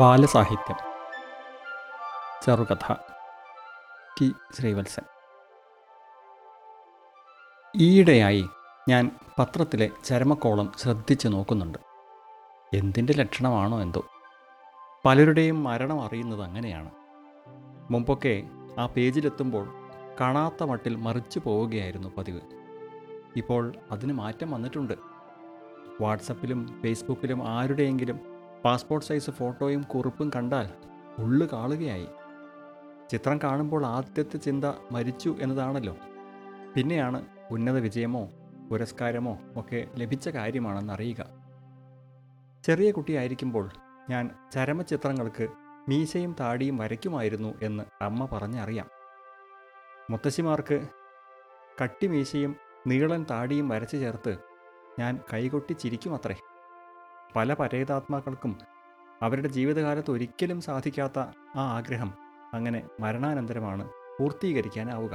ബാലസാഹിത്യം ചെറുകഥ ടി ശ്രീവത്സൻ. ഈയിടെയായി ഞാൻ പത്രത്തിലെ ചരമക്കോളം ശ്രദ്ധിച്ചു നോക്കുന്നുണ്ട്. എന്തിൻ്റെ ലക്ഷണമാണോ എന്തോ, പലരുടെയും മരണം അറിയുന്നത് അങ്ങനെയാണ്. മുമ്പൊക്കെ ആ പേജിലെത്തുമ്പോൾ കാണാത്ത മട്ടിൽ മറിച്ചു പോവുകയായിരുന്നു പതിവ്. ഇപ്പോൾ അതിന് മാറ്റം വന്നിട്ടുണ്ട്. വാട്സപ്പിലും ഫേസ്ബുക്കിലും ആരുടെയെങ്കിലും പാസ്പോർട്ട് സൈസ് ഫോട്ടോയും കുറിപ്പും കണ്ടാൽ ഉള്ളു കാണുകയായി. ചിത്രം കാണുമ്പോൾ ആദ്യത്തെ ചിന്ത മരിച്ചു എന്നതാണല്ലോ. പിന്നെയാണ് ഉന്നത വിജയമോ പുരസ്കാരമോ ഒക്കെ ലഭിച്ച കാര്യമാണെന്നറിയുക. ചെറിയ കുട്ടിയായിരിക്കുമ്പോൾ ഞാൻ ചരമചിത്രങ്ങൾക്ക് മീശയും താടിയും വരയ്ക്കുമായിരുന്നു എന്ന് അമ്മ പറഞ്ഞറിയാം. മുത്തശ്ശിമാർക്ക് കട്ടിമീശയും നീളൻ താടിയും വരച്ചു ചേർത്ത് ഞാൻ കൈകൊട്ടി ചിരിക്കുമത്രേ. പല പരേതാത്മാക്കൾക്കും അവരുടെ ജീവിതകാലത്ത് ഒരിക്കലും സാധിക്കാത്ത ആ ആഗ്രഹം അങ്ങനെ മരണാനന്തരമാണ് പൂർത്തീകരിക്കാനാവുക.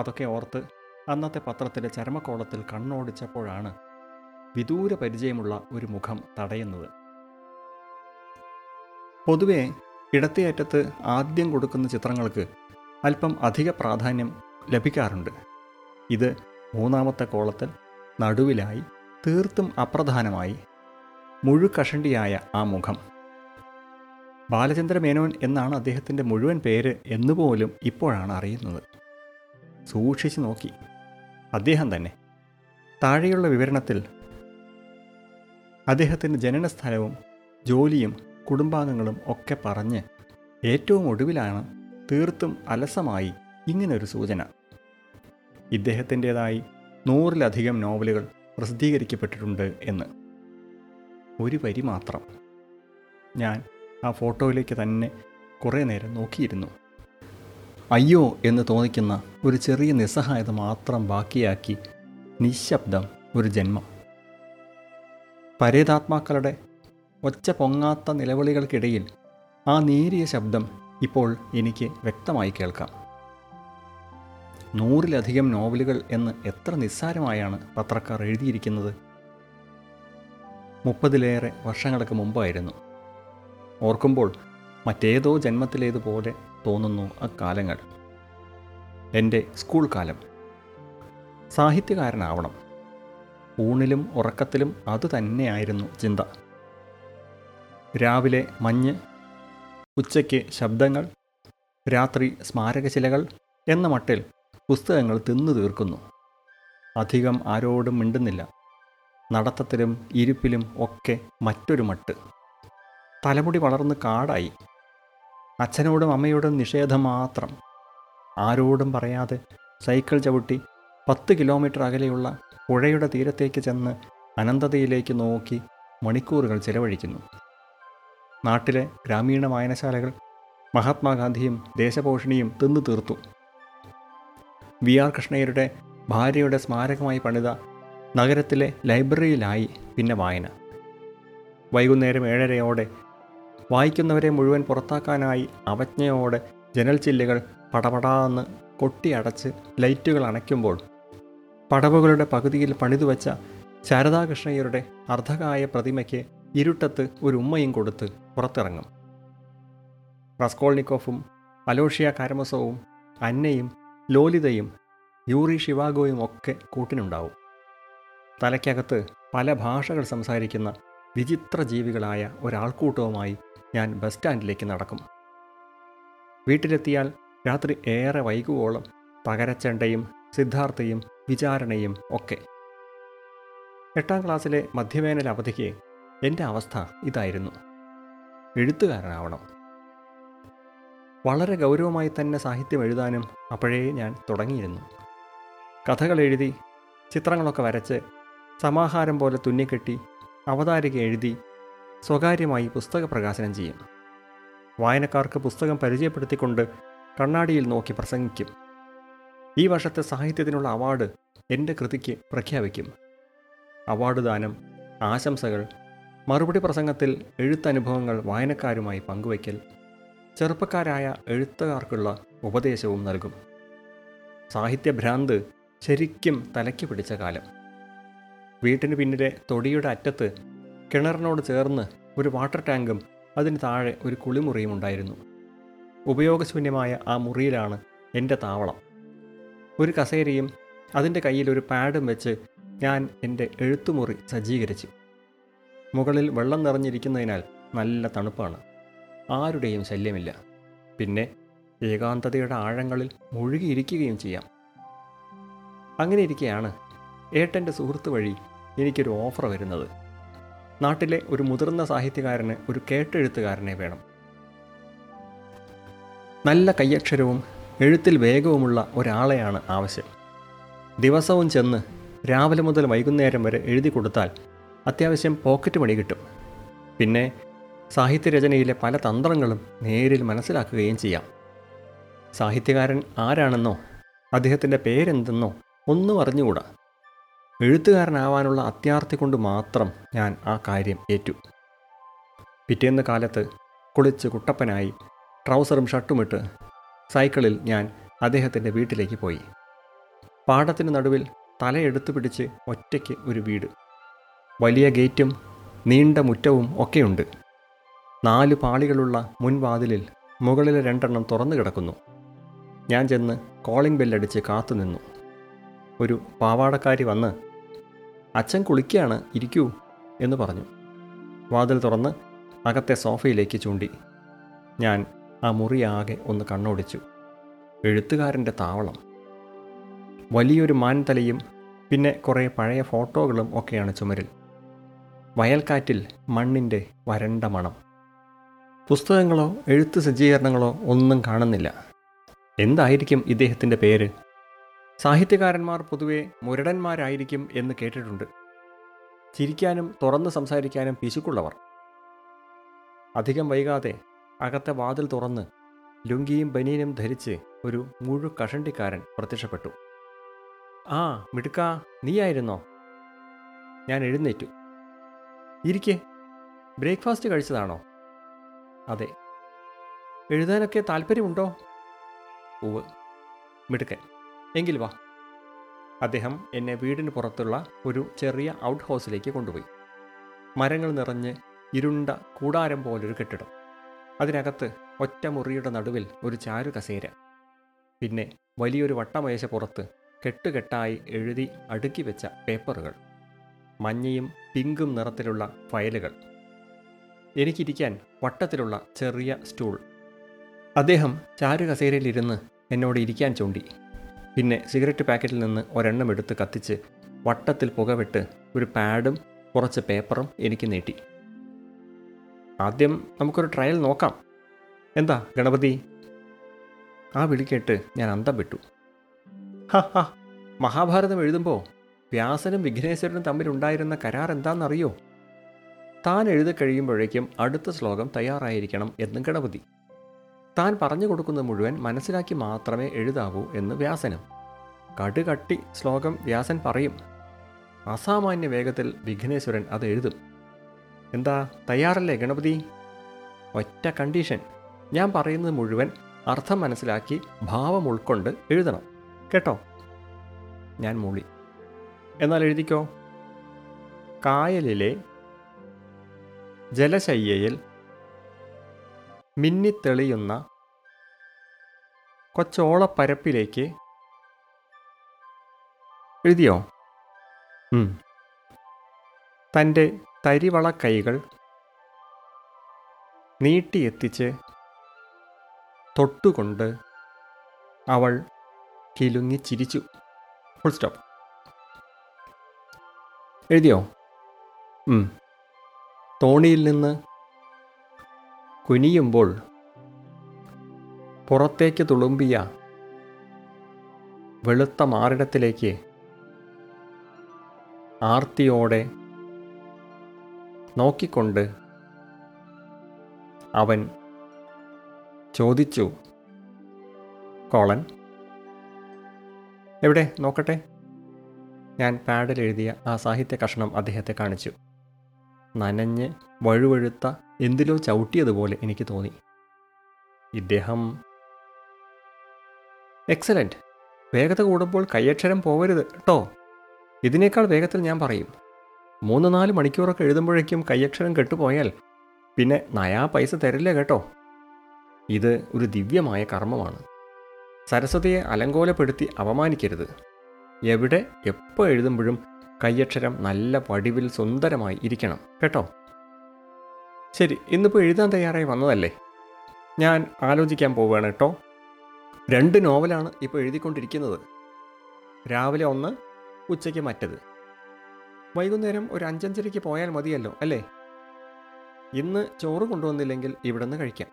അതൊക്കെ ഓർത്ത് അന്നത്തെ പത്രത്തിലെ ചരമക്കോളത്തിൽ കണ്ണോടിച്ചപ്പോഴാണ് വിദൂര പരിചയമുള്ള ഒരു മുഖം തടയുന്നത്. പൊതുവെ ഇടത്തേയറ്റത്ത് ആദ്യം കൊടുക്കുന്ന ചിത്രങ്ങൾക്ക് അല്പം അധിക പ്രാധാന്യം ലഭിക്കാറുണ്ട്. ഇത് മൂന്നാമത്തെ കോളത്തിൽ നടുവിലായി തീർത്തും അപ്രധാനമായി മുഴുക്കഷണ്ടിയായ ആ മുഖം. ബാലചന്ദ്രമേനോൻ എന്നാണ് അദ്ദേഹത്തിൻ്റെ മുഴുവൻ പേര് എന്നുപോലും ഇപ്പോഴാണ് അറിയുന്നത്. സൂക്ഷിച്ചു നോക്കി അദ്ദേഹം തന്നെ. താഴെയുള്ള വിവരണത്തിൽ അദ്ദേഹത്തിൻ്റെ ജനനസ്ഥലവും ജോലിയും കുടുംബാംഗങ്ങളും ഒക്കെ പറഞ്ഞ് ഏറ്റവും ഒടുവിലാണ് തീർത്തും അലസമായി ഇങ്ങനൊരു സൂചന. ഇദ്ദേഹത്തിൻ്റേതായി 100+ നോവലുകൾ പ്രസിദ്ധീകരിക്കപ്പെട്ടിട്ടുണ്ട് എന്ന്. ഒരു വരി മാത്രം. ഞാൻ ആ ഫോട്ടോയിലേക്ക് തന്നെ കുറേ നേരം നോക്കിയിരുന്നു. അയ്യോ എന്ന് തോന്നിക്കുന്ന ഒരു ചെറിയ നിസ്സഹായത മാത്രം ബാക്കിയാക്കി നിശബ്ദം ഒരു ജന്മം. പരേതാത്മാക്കളുടെ ഒച്ച പൊങ്ങാത്ത നിലവിളികൾക്കിടയിൽ ആ നേരിയ ശബ്ദം ഇപ്പോൾ എനിക്ക് വ്യക്തമായി കേൾക്കാം. 100+ നോവലുകൾ എന്ന് എത്ര നിസ്സാരമായാണ് പത്രക്കാർ എഴുതിയിരിക്കുന്നത്. 30+ വർഷങ്ങൾക്ക് മുമ്പായിരുന്നു. ഓർക്കുമ്പോൾ മറ്റേതോ ജന്മത്തിലേതുപോലെ തോന്നുന്നു അക്കാലങ്ങൾ. എൻ്റെ സ്കൂൾ കാലം. സാഹിത്യകാരനാവണം, ഊണിലും ഉറക്കത്തിലും അതുതന്നെയായിരുന്നു ചിന്ത. രാവിലെ മഞ്ഞ്, ഉച്ചയ്ക്ക് ശബ്ദങ്ങൾ, രാത്രി സ്മാരകശിലകൾ എന്ന മട്ടിൽ പുസ്തകങ്ങൾ തിന്നു തീർക്കുന്നു. അധികം ആരോടും മിണ്ടുന്നില്ല. നടത്തത്തിലും ഇരിപ്പിലും ഒക്കെ മറ്റൊരു മട്ട്. തലമുടി വളർന്ന് കാടായി. അച്ഛനോടും അമ്മയോടും നിഷേധം മാത്രം. ആരോടും പറയാതെ സൈക്കിൾ ചവിട്ടി 10 കിലോമീറ്റർ അകലെയുള്ള പുഴയുടെ തീരത്തേക്ക് ചെന്ന് അനന്തതയിലേക്ക് നോക്കി മണിക്കൂറുകൾ ചിലവഴിക്കുന്നു. നാട്ടിലെ ഗ്രാമീണ വായനശാലകൾ മഹാത്മാ ഗാന്ധിയും ദേശഭൂഷണിയും തിന്നു തീർത്തു. VR കൃഷ്ണയ്യരുടെ ഭാര്യയുടെ സ്മാരകമായി പണിത നഗരത്തിലെ ലൈബ്രറിയിലായി പിന്നെ വായന. വൈകുന്നേരം 7:30 വായിക്കുന്നവരെ മുഴുവൻ പുറത്താക്കാനായി അവജ്ഞയോടെ ജനൽ ചില്ലുകൾ പടപടാന്ന് കൊട്ടിയടച്ച് ലൈറ്റുകൾ അണയ്ക്കുമ്പോൾ പടവുകളുടെ പകുതിയിൽ പണിതുവച്ച ശാരദാ കൃഷ്ണയ്യരുടെ അർദ്ധകായ പ്രതിമയ്ക്ക് ഇരുട്ടത്ത് ഒരു ഉമ്മയും കൊടുത്ത് പുറത്തിറങ്ങും. റസ്കോൾനിക്കോഫും അലോഷ്യ കരമസോവും അന്നയും ലോലിതയും യൂറി ഷിവാഗോയും ഒക്കെ കൂട്ടിനുണ്ടാവും. തലയ്ക്കകത്ത് പല ഭാഷകൾ സംസാരിക്കുന്ന വിചിത്ര ജീവികളായ ഒരാൾക്കൂട്ടവുമായി ഞാൻ ബസ് സ്റ്റാൻഡിലേക്ക് നടക്കും. വീട്ടിലെത്തിയാൽ രാത്രി ഏറെ വൈകുവോളം തകരച്ചണ്ടയും സിദ്ധാർത്ഥയും വിചാരണയും ഒക്കെ. 8ാം ക്ലാസ്സിലെ മധ്യവേനൽ അവധിക്ക് എൻ്റെ അവസ്ഥ ഇതായിരുന്നു. എഴുത്തുകാരനാവണം. വളരെ ഗൗരവമായി തന്നെ സാഹിത്യം എഴുതാനും അപ്പോഴേ ഞാൻ തുടങ്ങിയിരുന്നു. കഥകൾ എഴുതി, ചിത്രങ്ങളൊക്കെ വരച്ച്, സമാഹാരം പോലെ തുന്നിക്കെട്ടി, അവതാരിക എഴുതി, സ്വകാര്യമായി പുസ്തക പ്രകാശനം ചെയ്യും. വായനക്കാർക്ക് പുസ്തകം പരിചയപ്പെടുത്തിക്കൊണ്ട് കണ്ണാടിയിൽ നോക്കി പ്രസംഗിക്കും. ഈ വർഷത്തെ സാഹിത്യത്തിനുള്ള അവാർഡ് എൻ്റെ കൃതിക്ക് പ്രഖ്യാപിക്കും. അവാർഡ് ദാനം, ആശംസകൾ, മറുപടി പ്രസംഗത്തിൽ എഴുത്തനുഭവങ്ങൾ വായനക്കാരുമായി പങ്കുവയ്ക്കൽ, ചെറുപ്പക്കാരായ എഴുത്തുകാർക്കുള്ള ഉപദേശവും നൽകും. സാഹിത്യഭ്രാന്ത് ശരിക്കും തലയ്ക്ക് പിടിച്ച കാലം. വീട്ടിന് പിന്നിലെ തൊടിയുടെ അറ്റത്ത് കിണറിനോട് ചേർന്ന് ഒരു വാട്ടർ ടാങ്കും അതിന് താഴെ ഒരു കുളിമുറിയും ഉണ്ടായിരുന്നു. ഉപയോഗശൂന്യമായ ആ മുറിയിലാണ് എൻ്റെ താവളം. ഒരു കസേരയും അതിൻ്റെ കയ്യിൽ ഒരു പാഡും വെച്ച് ഞാൻ എൻ്റെ എഴുത്തുമുറി സജ്ജീകരിച്ചു. മുകളിൽ വെള്ളം നിറഞ്ഞിരിക്കുന്നതിനാൽ നല്ല തണുപ്പാണ്. ആരുടെയും ശല്യമില്ല. പിന്നെ ഏകാന്തതയുടെ ആഴങ്ങളിൽ മുഴുകിയിരിക്കുകയും ചെയ്യാം. അങ്ങനെയിരിക്കെയാണ് ഏട്ടൻ്റെ സുഹൃത്ത് വഴി എനിക്കൊരു ഓഫർ വരുന്നത്. നാട്ടിലെ ഒരു മുതിർന്ന സാഹിത്യകാരന് ഒരു കേട്ടെഴുത്തുകാരനെ വേണം. നല്ല കയ്യക്ഷരവും എഴുത്തിൽ വേഗവുമുള്ള ഒരാളെയാണ് ആവശ്യം. ദിവസവും ചെന്ന് രാവിലെ മുതൽ വൈകുന്നേരം വരെ എഴുതി കൊടുത്താൽ അത്യാവശ്യം പോക്കറ്റ് മണി കിട്ടും. പിന്നെ സാഹിത്യരചനയിലെ പല തന്ത്രങ്ങളും നേരിൽ മനസ്സിലാക്കുകയും ചെയ്യാം. സാഹിത്യകാരൻ ആരാണെന്നോ അദ്ദേഹത്തിൻ്റെ പേരെന്തെന്നോ ഒന്നും അറിഞ്ഞുകൂടാ. എഴുത്തുകാരനാവാനുള്ള അത്യാർത്തി കൊണ്ട് മാത്രം ഞാൻ ആ കാര്യം ഏറ്റു. പിറ്റേന്ന് കാലത്ത് കുളിച്ച് കുട്ടപ്പനായി ട്രൗസറും ഷർട്ടുമിട്ട് സൈക്കിളിൽ ഞാൻ അദ്ദേഹത്തിൻ്റെ വീട്ടിലേക്ക് പോയി. പാടത്തിന് നടുവിൽ തലയെടുത്തു പിടിച്ച് ഒറ്റയ്ക്ക് ഒരു വീട്. വലിയ ഗേറ്റും നീണ്ട മുറ്റവും ഒക്കെയുണ്ട്. 4 പാളികളുള്ള മുൻവാതിലിൽ മുകളിലെ 2 തുറന്നു കിടക്കുന്നു. ഞാൻ ചെന്ന് കോളിംഗ് ബെല്ലടിച്ച് കാത്തുനിന്നു. ഒരു പാവാടക്കാരി വന്ന് "അച്ഛൻ കുളിക്കുകയാണ്, ഇരിക്കൂ" എന്ന് പറഞ്ഞു. വാതിൽ തുറന്ന് അകത്തെ സോഫയിലേക്ക് ചൂണ്ടി. ഞാൻ ആ മുറിയാകെ ഒന്ന് കണ്ണോടിച്ചു. എഴുത്തുകാരൻ്റെ താവളം. വലിയൊരു മാൻതലയും പിന്നെ കുറേ പഴയ ഫോട്ടോകളും ഒക്കെയാണ് ചുമരിൽ. വയൽക്കാറ്റിൽ മണ്ണിൻ്റെ വരണ്ട മണം. പുസ്തകങ്ങളോ എഴുത്ത് സജ്ജീകരണങ്ങളോ ഒന്നും കാണുന്നില്ല. എന്തായിരിക്കും ഇദ്ദേഹത്തിൻ്റെ പേര്? സാഹിത്യകാരന്മാർ പൊതുവെ മുരടന്മാരായിരിക്കും എന്ന് കേട്ടിട്ടുണ്ട്. ചിരിക്കാനും തുറന്ന് സംസാരിക്കാനും പിശുക്കുള്ളവർ. അധികം വൈകാതെ അകത്തെ വാതിൽ തുറന്ന് ലുങ്കിയും ബനീനും ധരിച്ച് ഒരു മുഴു കഷണ്ടിക്കാരൻ പ്രത്യക്ഷപ്പെട്ടു. "ആ മിടുക്കാ, നീയായിരുന്നോ?" ഞാൻ എഴുന്നേറ്റു. "ഇരിക്കേ, ബ്രേക്ക്ഫാസ്റ്റ് കഴിച്ചതാണോ?" "അതെ." "എഴുതാനൊക്കെ താല്പര്യമുണ്ടോ?" "ഉവ്." "മിടുക്കൻ, എങ്കിൽ വാ." അദ്ദേഹം എന്നെ വീടിന് പുറത്തുള്ള ഒരു ചെറിയ ഔട്ട് ഹൗസിലേക്ക് കൊണ്ടുപോയി. മരങ്ങൾ നിറഞ്ഞ് ഇരുണ്ട കൂടാരം പോലൊരു കെട്ടിടം. അതിനകത്ത് ഒറ്റ മുറിയുടെ നടുവിൽ ഒരു ചാരു കസേര. പിന്നെ വലിയൊരു വട്ടമേശ, പുറത്ത് കെട്ടുകെട്ടായി എഴുതി അടുക്കി വെച്ച പേപ്പറുകൾ, മഞ്ഞയും പിങ്കും നിറത്തിലുള്ള ഫയലുകൾ, എനിക്കിരിക്കാൻ വട്ടത്തിലുള്ള ചെറിയ സ്റ്റൂൾ. അദ്ദേഹം ചാരു കസേരയിലിരുന്ന് എന്നോട് ഇരിക്കാൻ ചൂണ്ടി. പിന്നെ സിഗരറ്റ് പാക്കറ്റിൽ നിന്ന് ഒരെണ്ണം എടുത്ത് കത്തിച്ച് വട്ടത്തിൽ പുകവിട്ട് ഒരു പാഡും കുറച്ച് പേപ്പറും എനിക്ക് നീട്ടി. "ആദ്യം നമുക്കൊരു ട്രയൽ നോക്കാം. എന്താ ഗണപതി?" ആ വിളിക്കേട്ട് ഞാൻ അന്തം വിട്ടു. "ഹാ, മഹാഭാരതം എഴുതുമ്പോൾ വ്യാസനും വിഘ്നേശ്വരനും തമ്മിലുണ്ടായിരുന്ന കരാർ എന്താണെന്നറിയോ? താൻ എഴുതി കഴിയുമ്പോഴേക്കും അടുത്ത ശ്ലോകം തയ്യാറായിരിക്കണം എന്നും ഗണപതി. താൻ പറഞ്ഞു കൊടുക്കുന്ന മുഴുവൻ മനസ്സിലാക്കി മാത്രമേ എഴുതാവൂ എന്ന് വ്യാസനും. കടുകട്ടി ശ്ലോകം വ്യാസൻ പറയും. അസാമാന്യ വേഗത്തിൽ വിഘ്നേശ്വരൻ അത് എഴുതും. എന്താ, തയ്യാറല്ലേ ഗണപതി? ഒറ്റ കണ്ടീഷൻ, ഞാൻ പറയുന്നത് മുഴുവൻ അർത്ഥം മനസ്സിലാക്കി ഭാവം ഉൾക്കൊണ്ട് എഴുതണം കേട്ടോ." ഞാൻ മൂളി. "എന്നാൽ എഴുതിക്കോ. കായലിലെ ജലശയ്യയിൽ മിന്നിത്തെളിയുന്ന കൊച്ചോളപ്പരപ്പിലേക്ക്." "എഴുതിയോ?" "തൻ്റെ തരിവളക്കൈകൾ നീട്ടിയെത്തിച്ച് തൊട്ടുകൊണ്ട് അവൾ കിലുങ്ങി ചിരിച്ചു." Full stop. "എഴുതിയോ?" "തോണിയിൽ നിന്ന് കുനിയുമ്പോൾ പുറത്തേക്ക് തുളുമ്പിയ വെളുത്ത മാറിടത്തിലേക്ക് ആർത്തിയോടെ നോക്കിക്കൊണ്ട് അവൻ ചോദിച്ചു കോളൻ." "എവിടെ നോക്കട്ടെ?" ഞാൻ പാഡിലെഴുതിയ ആ സാഹിത്യ കഷണം അദ്ദേഹത്തെ കാണിച്ചു. നനഞ്ഞ് വഴുവഴുത്ത എന്തിലോ ചവിട്ടിയതുപോലെ എനിക്ക് തോന്നി. ഇദ്ദേഹം "എക്സലൻറ്റ്. വേഗത കൂടുമ്പോൾ കയ്യക്ഷരം പോവരുത് കേട്ടോ. ഇതിനേക്കാൾ വേഗത്തിൽ ഞാൻ പറയും. 3-4 മണിക്കൂറൊക്കെ എഴുതുമ്പോഴേക്കും കയ്യക്ഷരം കെട്ടുപോയാൽ പിന്നെ നയാ പൈസ തരില്ല കേട്ടോ. ഇത് ഒരു ദിവ്യമായ കർമ്മമാണ്. സരസ്വതിയെ അലങ്കോലപ്പെടുത്തി അപമാനിക്കരുത്. എവിടെ എപ്പോൾ എഴുതുമ്പോഴും കയ്യക്ഷരം നല്ല വടിവിൽ സുന്ദരമായി ഇരിക്കണം കേട്ടോ. ശരി, ഇന്നിപ്പോൾ എഴുതാൻ തയ്യാറായി വന്നതല്ലേ, ഞാൻ ആലോചിക്കാൻ പോവുകയാണ് കേട്ടോ. 2 നോവലാണ് ഇപ്പോൾ എഴുതിക്കൊണ്ടിരിക്കുന്നത്. രാവിലെ ഒന്ന്, ഉച്ചയ്ക്ക് മറ്റത്. വൈകുന്നേരം ഒരു 5:30 പോയാൽ മതിയല്ലോ അല്ലേ. ഇന്ന് ചോറ് കൊണ്ടുവന്നില്ലെങ്കിൽ ഇവിടെ നിന്ന് കഴിക്കാം.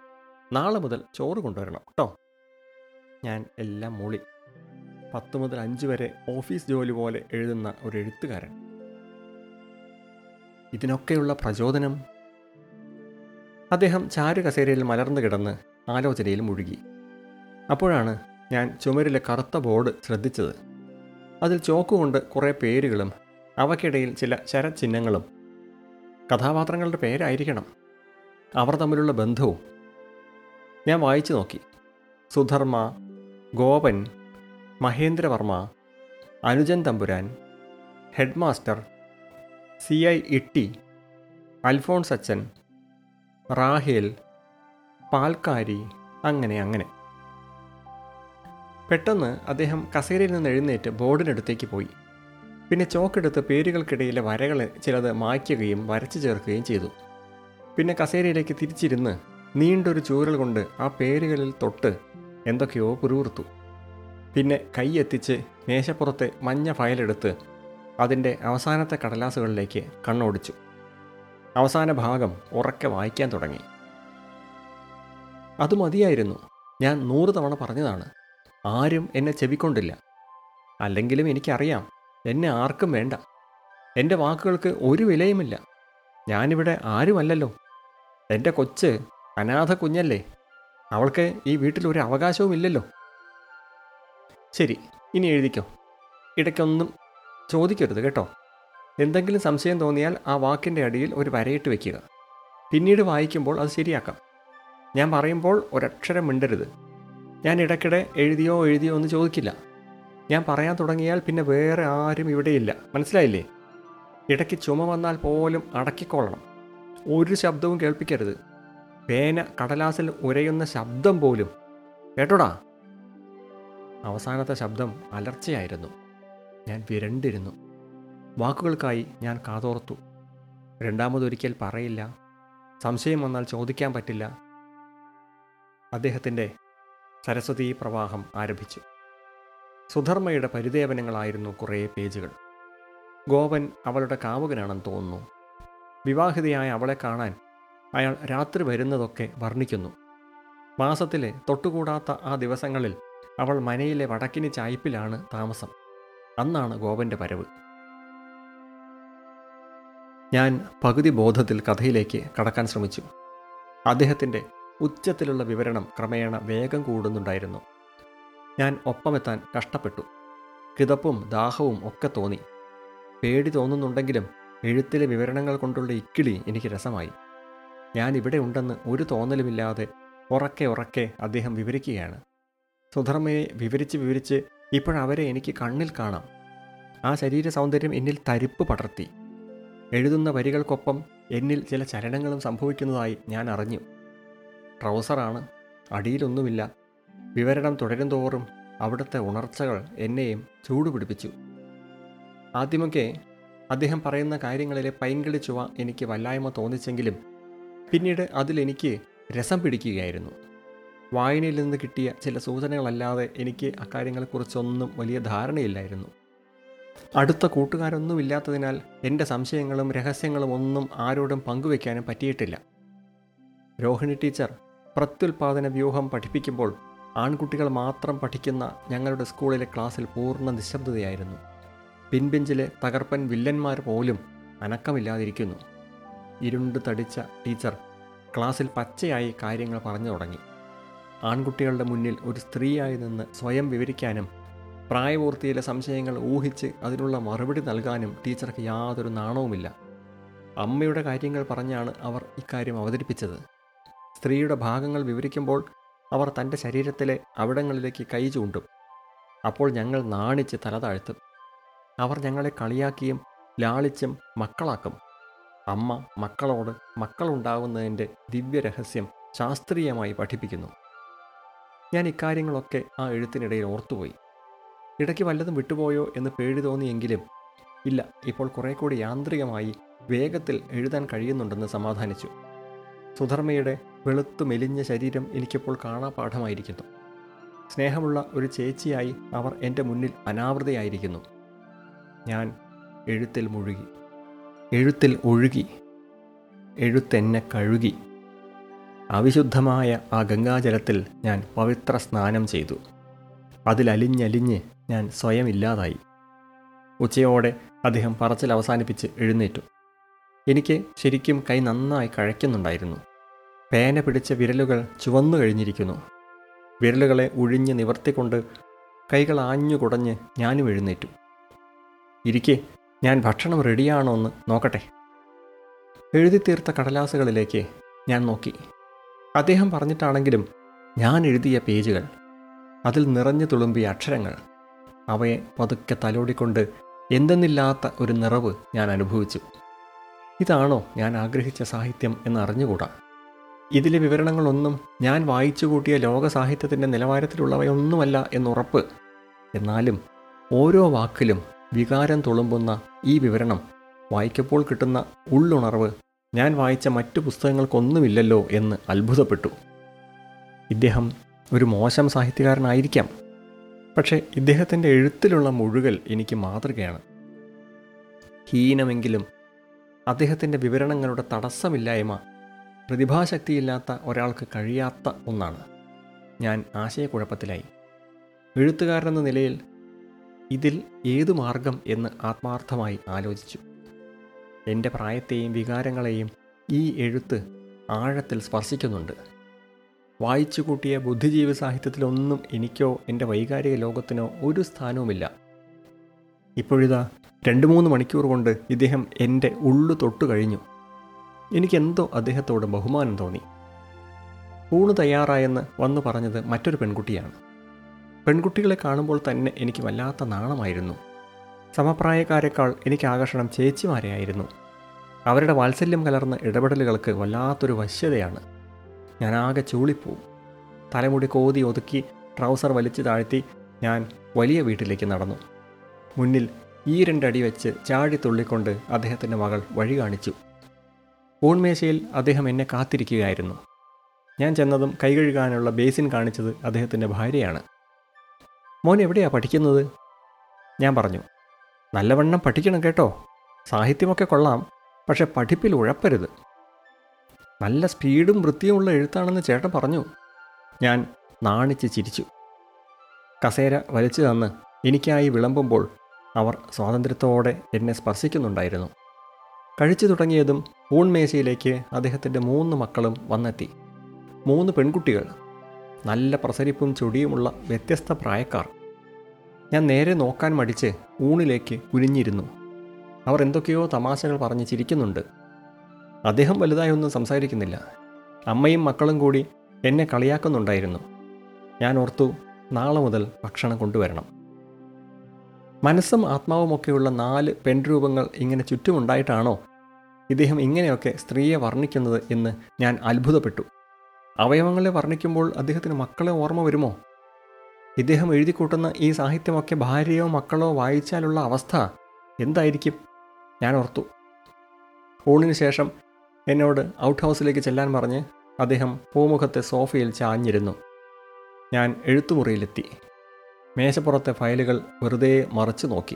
നാളെ മുതൽ ചോറ് കൊണ്ടുവരണം കേട്ടോ. ഞാൻ എല്ലാം മൂളി. 10 മുതൽ 5 വരെ ഓഫീസ് ജോലി പോലെ എഴുതുന്ന ഒരു എഴുത്തുകാരൻ. ഇതിനൊക്കെയുള്ള പ്രചോദനം. അദ്ദേഹം ചാരുകസേരയിൽ മലർന്നു കിടന്ന് ആലോചനയിൽ മുഴുകി. അപ്പോഴാണ് ഞാൻ ചുമരിലെ കറുത്ത ബോർഡ് ശ്രദ്ധിച്ചത്. അതിൽ ചോക്കുകൊണ്ട് കുറേ പേരുകളും അവയ്ക്കിടയിൽ ചില ശരചിഹ്നങ്ങളും. കഥാപാത്രങ്ങളുടെ പേരായിരിക്കണം, അവർ തമ്മിലുള്ള ബന്ധവും. ഞാൻ വായിച്ചു നോക്കി. സുധർമ്മ, ഗോപൻ, മഹേന്ദ്രവർമ്മ, അനുജൻ തമ്പുരാൻ, head master, CI Itty, Alphonse അച്ഛൻ, റാഹേൽ, പാൽക്കാരി, അങ്ങനെ അങ്ങനെ. പെട്ടെന്ന് അദ്ദേഹം കസേരയിൽ നിന്ന് എഴുന്നേറ്റ് ബോർഡിനടുത്തേക്ക് പോയി. പിന്നെ ചോക്കെടുത്ത് പേരുകൾക്കിടയിലെ വരകൾ ചിലത് മായ്ക്കുകയും വരച്ചു ചേർക്കുകയും ചെയ്തു. പിന്നെ കസേരയിലേക്ക് തിരിച്ചിരുന്ന് നീണ്ടൊരു ചൂരൽ കൊണ്ട് ആ പേരുകളിൽ തൊട്ട് എന്തൊക്കെയോ പുരുവർത്തു. പിന്നെ കൈയെത്തിച്ച് മേശപ്പുറത്തെ മഞ്ഞ ഫയലെടുത്ത് അതിൻ്റെ അവസാനത്തെ കടലാസുകളിലേക്ക് കണ്ണോടിച്ചു. അവസാന ഭാഗം ഉറക്കെ വായിക്കാൻ തുടങ്ങി. അത് മതിയായിരുന്നു. ഞാൻ 100 തവണ പറഞ്ഞതാണ്, ആരും എന്നെ ചെവിക്കൊണ്ടില്ല. അല്ലെങ്കിലും എനിക്കറിയാം, എന്നെ ആർക്കും വേണ്ട. എൻ്റെ വാക്കുകൾക്ക് ഒരു വിലയുമില്ല. ഞാനിവിടെ ആരുമല്ലല്ലോ. എൻ്റെ കൊച്ച് അനാഥ കുഞ്ഞല്ലേ, അവൾക്ക് ഈ വീട്ടിലൊരു അവകാശവും ഇല്ലല്ലോ. ശരി, ഇനി എഴുതിക്കോ. ഇടയ്ക്കൊന്നും ചോദിക്കരുത് കേട്ടോ. എന്തെങ്കിലും സംശയം തോന്നിയാൽ ആ വാക്കിൻ്റെ അടിയിൽ ഒരു വരയിട്ട് വയ്ക്കുക. പിന്നീട് വായിക്കുമ്പോൾ അത് ശരിയാക്കാം. ഞാൻ പറയുമ്പോൾ ഒരക്ഷരം മിണ്ടരുത്. ഞാൻ ഇടയ്ക്കിടെ എഴുതിയോ എന്ന് ചോദിക്കില്ല. ഞാൻ പറയാൻ തുടങ്ങിയാൽ പിന്നെ വേറെ ആരും ഇവിടെയില്ല. മനസ്സിലായില്ലേ? ഇടയ്ക്ക് ചുമ വന്നാൽ പോലും അടക്കിക്കൊള്ളണം. ഒരു ശബ്ദവും കേൾപ്പിക്കരുത്. പേന കടലാസിൽ ഉരയുന്ന ശബ്ദം പോലും കേട്ടോടാ. അവസാനത്തെ ശബ്ദം അലർച്ചയായിരുന്നു. ഞാൻ വിരണ്ടിരുന്നു. വാക്കുകൾക്കായി ഞാൻ കാതോർത്തു. രണ്ടാമതൊരിക്കൽ പറയില്ല, സംശയം വന്നാൽ ചോദിക്കാൻ പറ്റില്ല. അദ്ദേഹത്തിൻ്റെ സരസ്വതീ പ്രവാഹം ആരംഭിച്ചു. സുധർമ്മയുടെ പരിദേവനങ്ങളായിരുന്നു കുറേ പേജുകൾ. ഗോപൻ അവളുടെ കാമുകനാണെന്ന് തോന്നുന്നു. വിവാഹിതയായ അവളെ കാണാൻ അയാൾ രാത്രി വരുന്നതൊക്കെ വർണ്ണിക്കുന്നു. മാസത്തിലെ തൊട്ടുകൂടാത്ത ആ ദിവസങ്ങളിൽ അവൾ മനയിലെ വടക്കിനി ചായ്പിലാണ് താമസം. അന്നാണ് ഗോപൻ്റെ വരവ്. ഞാൻ പകുതി ബോധത്തിൽ കഥയിലേക്ക് കടക്കാൻ ശ്രമിച്ചു. അദ്ദേഹത്തിൻ്റെ ഉച്ചത്തിലുള്ള വിവരണം ക്രമേണ വേഗം കൂടുന്നുണ്ടായിരുന്നു. ഞാൻ ഒപ്പമെത്താൻ കഷ്ടപ്പെട്ടു. കിതപ്പും ദാഹവും ഒക്കെ തോന്നി. പേടി തോന്നുന്നുണ്ടെങ്കിലും എഴുത്തിലെ വിവരണങ്ങൾ കൊണ്ടുള്ള ഇക്കിളി എനിക്ക് രസമായി. ഞാൻ ഇവിടെ ഉണ്ടെന്ന് ഒരു തോന്നലുമില്ലാതെ ഉറക്കെ ഉറക്കെ അദ്ദേഹം വിവരിക്കുകയാണ്. സുധർമ്മയെ വിവരിച്ച് ഇപ്പോഴവരെ എനിക്ക് കണ്ണിൽ കാണാം. ആ ശരീര സൗന്ദര്യം എന്നിൽ തരിപ്പ് പടർത്തി. എഴുതുന്ന വരികൾക്കൊപ്പം എന്നിൽ ചില ചലനങ്ങളും സംഭവിക്കുന്നതായി ഞാൻ അറിഞ്ഞു. ട്രൗസറാണ്, അടിയിലൊന്നുമില്ല. വിവരണം തുടരുന്തോറും അവിടുത്തെ ഉണർച്ചകൾ എന്നെയും ചൂടുപിടിപ്പിച്ചു. ആദ്യമൊക്കെ അദ്ദേഹം പറയുന്ന കാര്യങ്ങളിലെ പൈങ്കിളി ചുവ എനിക്ക് വല്ലായ്മ തോന്നിച്ചെങ്കിലും പിന്നീട് അതിലെനിക്ക് രസം പിടിക്കുകയായിരുന്നു. വായനയിൽ നിന്ന് കിട്ടിയ ചില സൂചനകളല്ലാതെ എനിക്ക് അക്കാര്യങ്ങളെക്കുറിച്ചൊന്നും വലിയ ധാരണയില്ലായിരുന്നു. അടുത്ത കൂട്ടുകാരൊന്നുമില്ലാത്തതിനാൽ എൻ്റെ സംശയങ്ങളും രഹസ്യങ്ങളും ഒന്നും ആരോടും പങ്കുവയ്ക്കാനും പറ്റിയിട്ടില്ല. രോഹിണി ടീച്ചർ പ്രത്യുൽപാദന വ്യൂഹം പഠിപ്പിക്കുമ്പോൾ ആൺകുട്ടികൾ മാത്രം പഠിക്കുന്ന ഞങ്ങളുടെ സ്കൂളിലെ ക്ലാസ്സിൽ പൂർണ്ണ നിശബ്ദതയായിരുന്നു. പിൻബെഞ്ചിലെ തകർപ്പൻ വില്ലന്മാർ പോലും അനക്കമില്ലാതിരിക്കുന്നു. ഇരുണ്ട് തടിച്ച ടീച്ചർ ക്ലാസ്സിൽ പച്ചയായി കാര്യങ്ങൾ പറഞ്ഞു തുടങ്ങി. ആൺകുട്ടികളുടെ മുന്നിൽ ഒരു സ്ത്രീയായി നിന്ന് സ്വയം വിവരിക്കാനും പ്രായപൂർത്തിയിലെ സംശയങ്ങൾ ഊഹിച്ച് അതിനുള്ള മറുപടി നൽകാനും ടീച്ചർക്ക് യാതൊരു നാണവുമില്ല. അമ്മയുടെ കാര്യങ്ങൾ പറഞ്ഞാണ് അവർ ഇക്കാര്യം അവതരിപ്പിച്ചത്. സ്ത്രീയുടെ ഭാഗങ്ങൾ വിവരിക്കുമ്പോൾ അവർ തൻ്റെ ശരീരത്തിലെ അവിടങ്ങളിലേക്ക് കൈ ചൂണ്ടും. അപ്പോൾ ഞങ്ങൾ നാണിച്ച് തല താഴ്ത്തും. അവർ ഞങ്ങളെ കളിയാക്കിയും ലാളിത്യം മക്കളാക്കും. അമ്മ മക്കളോട് മക്കളുണ്ടാകുന്നതിൻ്റെ ദിവ്യരഹസ്യം ശാസ്ത്രീയമായി പഠിപ്പിക്കുന്നു. ഞാൻ ഇക്കാര്യങ്ങളൊക്കെ ആ എഴുത്തിനിടയിൽ ഓർത്തുപോയി. ഇടയ്ക്ക് വല്ലതും വിട്ടുപോയോ എന്ന് പേടി തോന്നിയെങ്കിലും ഇല്ല, ഇപ്പോൾ കുറേ കൂടി യാന്ത്രികമായി വേഗത്തിൽ എഴുതാൻ കഴിയുന്നുണ്ടെന്ന് സമാധാനിച്ചു. സുധർമ്മയുടെ വെളുത്തു മെലിഞ്ഞ ശരീരം എനിക്കിപ്പോൾ കാണാപാഠമായിരിക്കുന്നു. സ്നേഹമുള്ള ഒരു ചേച്ചിയായി അവർ എൻ്റെ മുന്നിൽ അനാവൃതയായിരിക്കുന്നു. ഞാൻ എഴുത്തിൽ മുഴുകി, എഴുത്തിൽ ഒഴുകി, എഴുത്തെന്നെ കഴുകി. അവിശുദ്ധമായ ആ ഗംഗാജലത്തിൽ ഞാൻ പവിത്ര സ്നാനം ചെയ്തു. അതിലലിഞ്ഞലിഞ്ഞ് ഞാൻ സ്വയം ഇല്ലാതായി. ഉച്ചയോടെ അദ്ദേഹം പറച്ചിൽ അവസാനിപ്പിച്ച് എഴുന്നേറ്റു. എനിക്ക് ശരിക്കും കൈ നന്നായി കഴയ്ക്കുന്നുണ്ടായിരുന്നു. പേന പിടിച്ച വിരലുകൾ ചുവന്നു കഴിഞ്ഞിരിക്കുന്നു. വിരലുകളെ ഉഴിഞ്ഞ് നിവർത്തിക്കൊണ്ട് കൈകൾ ആഞ്ഞു കുടഞ്ഞ് ഞാനും എഴുന്നേറ്റു. ഇരിക്കെ, ഞാൻ ഭക്ഷണം റെഡിയാണോ എന്ന് നോക്കട്ടെ. എഴുതിത്തീർത്ത കടലാസുകളിലേക്ക് ഞാൻ നോക്കി. അദ്ദേഹം പറഞ്ഞിട്ടാണെങ്കിലും ഞാൻ എഴുതിയ പേജുകൾ, അതിൽ നിറഞ്ഞു തുളുമ്പിയ അക്ഷരങ്ങൾ, അവയെ പതുക്കെ തലോടിക്കൊണ്ട് എന്തെന്നില്ലാത്ത ഒരു നിറവ് ഞാൻ അനുഭവിച്ചു. ഇതാണോ ഞാൻ ആഗ്രഹിച്ച സാഹിത്യം എന്നറിഞ്ഞുകൂടാ. ഇതിലെ വിവരണങ്ങളൊന്നും ഞാൻ വായിച്ചു കൂട്ടിയ ലോക സാഹിത്യത്തിൻ്റെ നിലവാരത്തിലുള്ളവയൊന്നുമല്ല എന്നുറപ്പ്. എന്നാലും ഓരോ വാക്കിലും വികാരം തുളുമ്പുന്ന ഈ വിവരണം, വായിക്കപ്പോൾ കിട്ടുന്ന ഉള്ളുണർവ് ഞാൻ വായിച്ച മറ്റു പുസ്തകങ്ങൾക്കൊന്നുമില്ലല്ലോ എന്ന് അത്ഭുതപ്പെട്ടു. ഇദ്ദേഹം ഒരു മോശം സാഹിത്യകാരനായിരിക്കാം, പക്ഷേ ഇദ്ദേഹത്തിൻ്റെ എഴുത്തിലുള്ള മുഴുകൽ എനിക്ക് മാതൃകയാണ്. ഹീനമെങ്കിലും അദ്ദേഹത്തിൻ്റെ വിവരണങ്ങളുടെ തടസ്സമില്ലായ്മ പ്രതിഭാശക്തിയില്ലാത്ത ഒരാൾക്ക് കഴിയാത്ത ഒന്നാണ്. ഞാൻ ആശയക്കുഴപ്പത്തിലായി. എഴുത്തുകാരനെന്ന നിലയിൽ ഇതിൽ ഏതു മാർഗം എന്ന് ആത്മാർത്ഥമായി ആലോചിച്ചു. എൻ്റെ പ്രായത്തെയും വികാരങ്ങളെയും ഈ എഴുത്ത് ആഴത്തിൽ സ്പർശിക്കുന്നുണ്ട്. വായിച്ചു കൂട്ടിയ ബുദ്ധിജീവി സാഹിത്യത്തിലൊന്നും എനിക്കോ എൻ്റെ വൈകാരിക ലോകത്തിനോ ഒരു സ്ഥാനവുമില്ല. ഇപ്പോഴിതാ 2-3 മണിക്കൂർ കൊണ്ട് ഇദ്ദേഹം എൻ്റെ ഉള്ളു തൊട്ടു കഴിഞ്ഞു. എനിക്കെന്തോ അദ്ദേഹത്തോട് ബഹുമാനം തോന്നി. ഊണ് തയ്യാറായെന്ന് വന്നു പറഞ്ഞത് മറ്റൊരു പെൺകുട്ടിയാണ്. പെൺകുട്ടികളെ കാണുമ്പോൾ തന്നെ എനിക്ക് വല്ലാത്ത നാണമായിരുന്നു. സമപ്രായക്കാരെക്കാൾ എനിക്ക് ആകർഷണം ചേച്ചിമാരെയായിരുന്നു. അവരുടെ വാത്സല്യം കലർന്ന ഇടപെടലുകൾക്ക് വല്ലാത്തൊരു വശ്യതയാണ്. ഞാനാകെ ചൂളിപ്പോവും. തലമുടി കോതി ഒതുക്കി ട്രൗസർ വലിച്ചു താഴ്ത്തി ഞാൻ വലിയ വീട്ടിലേക്ക് നടന്നു. മുന്നിൽ 2 അടി വെച്ച് ചാടി തുള്ളിക്കൊണ്ട് അദ്ദേഹത്തിൻ്റെ മകൾ വഴി കാണിച്ചു. ഊൺമേശയിൽ അദ്ദേഹം എന്നെ കാത്തിരിക്കുകയായിരുന്നു. ഞാൻ ചെന്നതും കൈകഴുകാനുള്ള ബേസിൻ കാണിച്ചത് അദ്ദേഹത്തിൻ്റെ ഭാര്യയാണ്. മോൻ എവിടെയാണ് പഠിക്കുന്നത്? ഞാൻ പറഞ്ഞു. നല്ലവണ്ണം പഠിക്കണം കേട്ടോ. സാഹിത്യമൊക്കെ കൊള്ളാം, പക്ഷെ പഠിപ്പിൽ ഉഴപ്പരുത്. നല്ല സ്പീഡും വൃത്തിയുമുള്ള എഴുത്താണെന്ന് ചേട്ടൻ പറഞ്ഞു. ഞാൻ നാണിച്ച് ചിരിച്ചു. കസേര വലിച്ചു തന്ന് എനിക്കായി വിളമ്പുമ്പോൾ അവർ സ്വാതന്ത്ര്യത്തോടെ എന്നെ സ്പർശിക്കുന്നുണ്ടായിരുന്നു. കഴിച്ചു തുടങ്ങിയതും ഊൺമേശയിലേക്ക് അദ്ദേഹത്തിൻ്റെ 3 മക്കളും വന്നെത്തി. 3 പെൺകുട്ടികൾ, നല്ല പ്രസരിപ്പും ചൊടിയുമുള്ള വ്യത്യസ്ത പ്രായക്കാർ. ഞാൻ നേരെ നോക്കാൻ മടിച്ച് ഊണിലേക്ക് കുനിഞ്ഞിരുന്നു. അവർ എന്തൊക്കെയോ തമാശകൾ പറഞ്ഞ് ചിരിക്കുന്നുണ്ട്. അദ്ദേഹം വലുതായി ഒന്നും സംസാരിക്കുന്നില്ല. അമ്മയും മക്കളും കൂടി എന്നെ കളിയാക്കുന്നുണ്ടായിരുന്നു. ഞാൻ ഓർത്തു, നാളെ മുതൽ ഭക്ഷണം കൊണ്ടുവരണം. മനസ്സും ആത്മാവുമൊക്കെയുള്ള 4 പെൺരൂപങ്ങൾ ഇങ്ങനെ ചുറ്റുമുണ്ടായിട്ടാണോ ഇദ്ദേഹം ഇങ്ങനെയൊക്കെ സ്ത്രീയെ വർണ്ണിക്കുന്നത് എന്ന് ഞാൻ അത്ഭുതപ്പെട്ടു. അവയവങ്ങളെ വർണ്ണിക്കുമ്പോൾ അദ്ദേഹത്തിന് മക്കളെ ഓർമ്മ വരുമോ? ഇദ്ദേഹം എഴുതിക്കൂട്ടുന്ന ഈ സാഹിത്യമൊക്കെ ഭാര്യയോ മക്കളോ വായിച്ചാലുള്ള അവസ്ഥ എന്തായിരിക്കും? ഞാൻ ഓർത്തു. ഊണിന് ശേഷം എന്നോട് ഔട്ട് ഹൗസിലേക്ക് ചെല്ലാൻ പറഞ്ഞ് അദ്ദേഹം പൂമുഖത്തെ സോഫയിൽ ചാഞ്ഞിരുന്നു. ഞാൻ എഴുത്തുമുറിയിലെത്തി. മേശപ്പുറത്തെ ഫയലുകൾ വെറുതെ മറിച്ചു നോക്കി.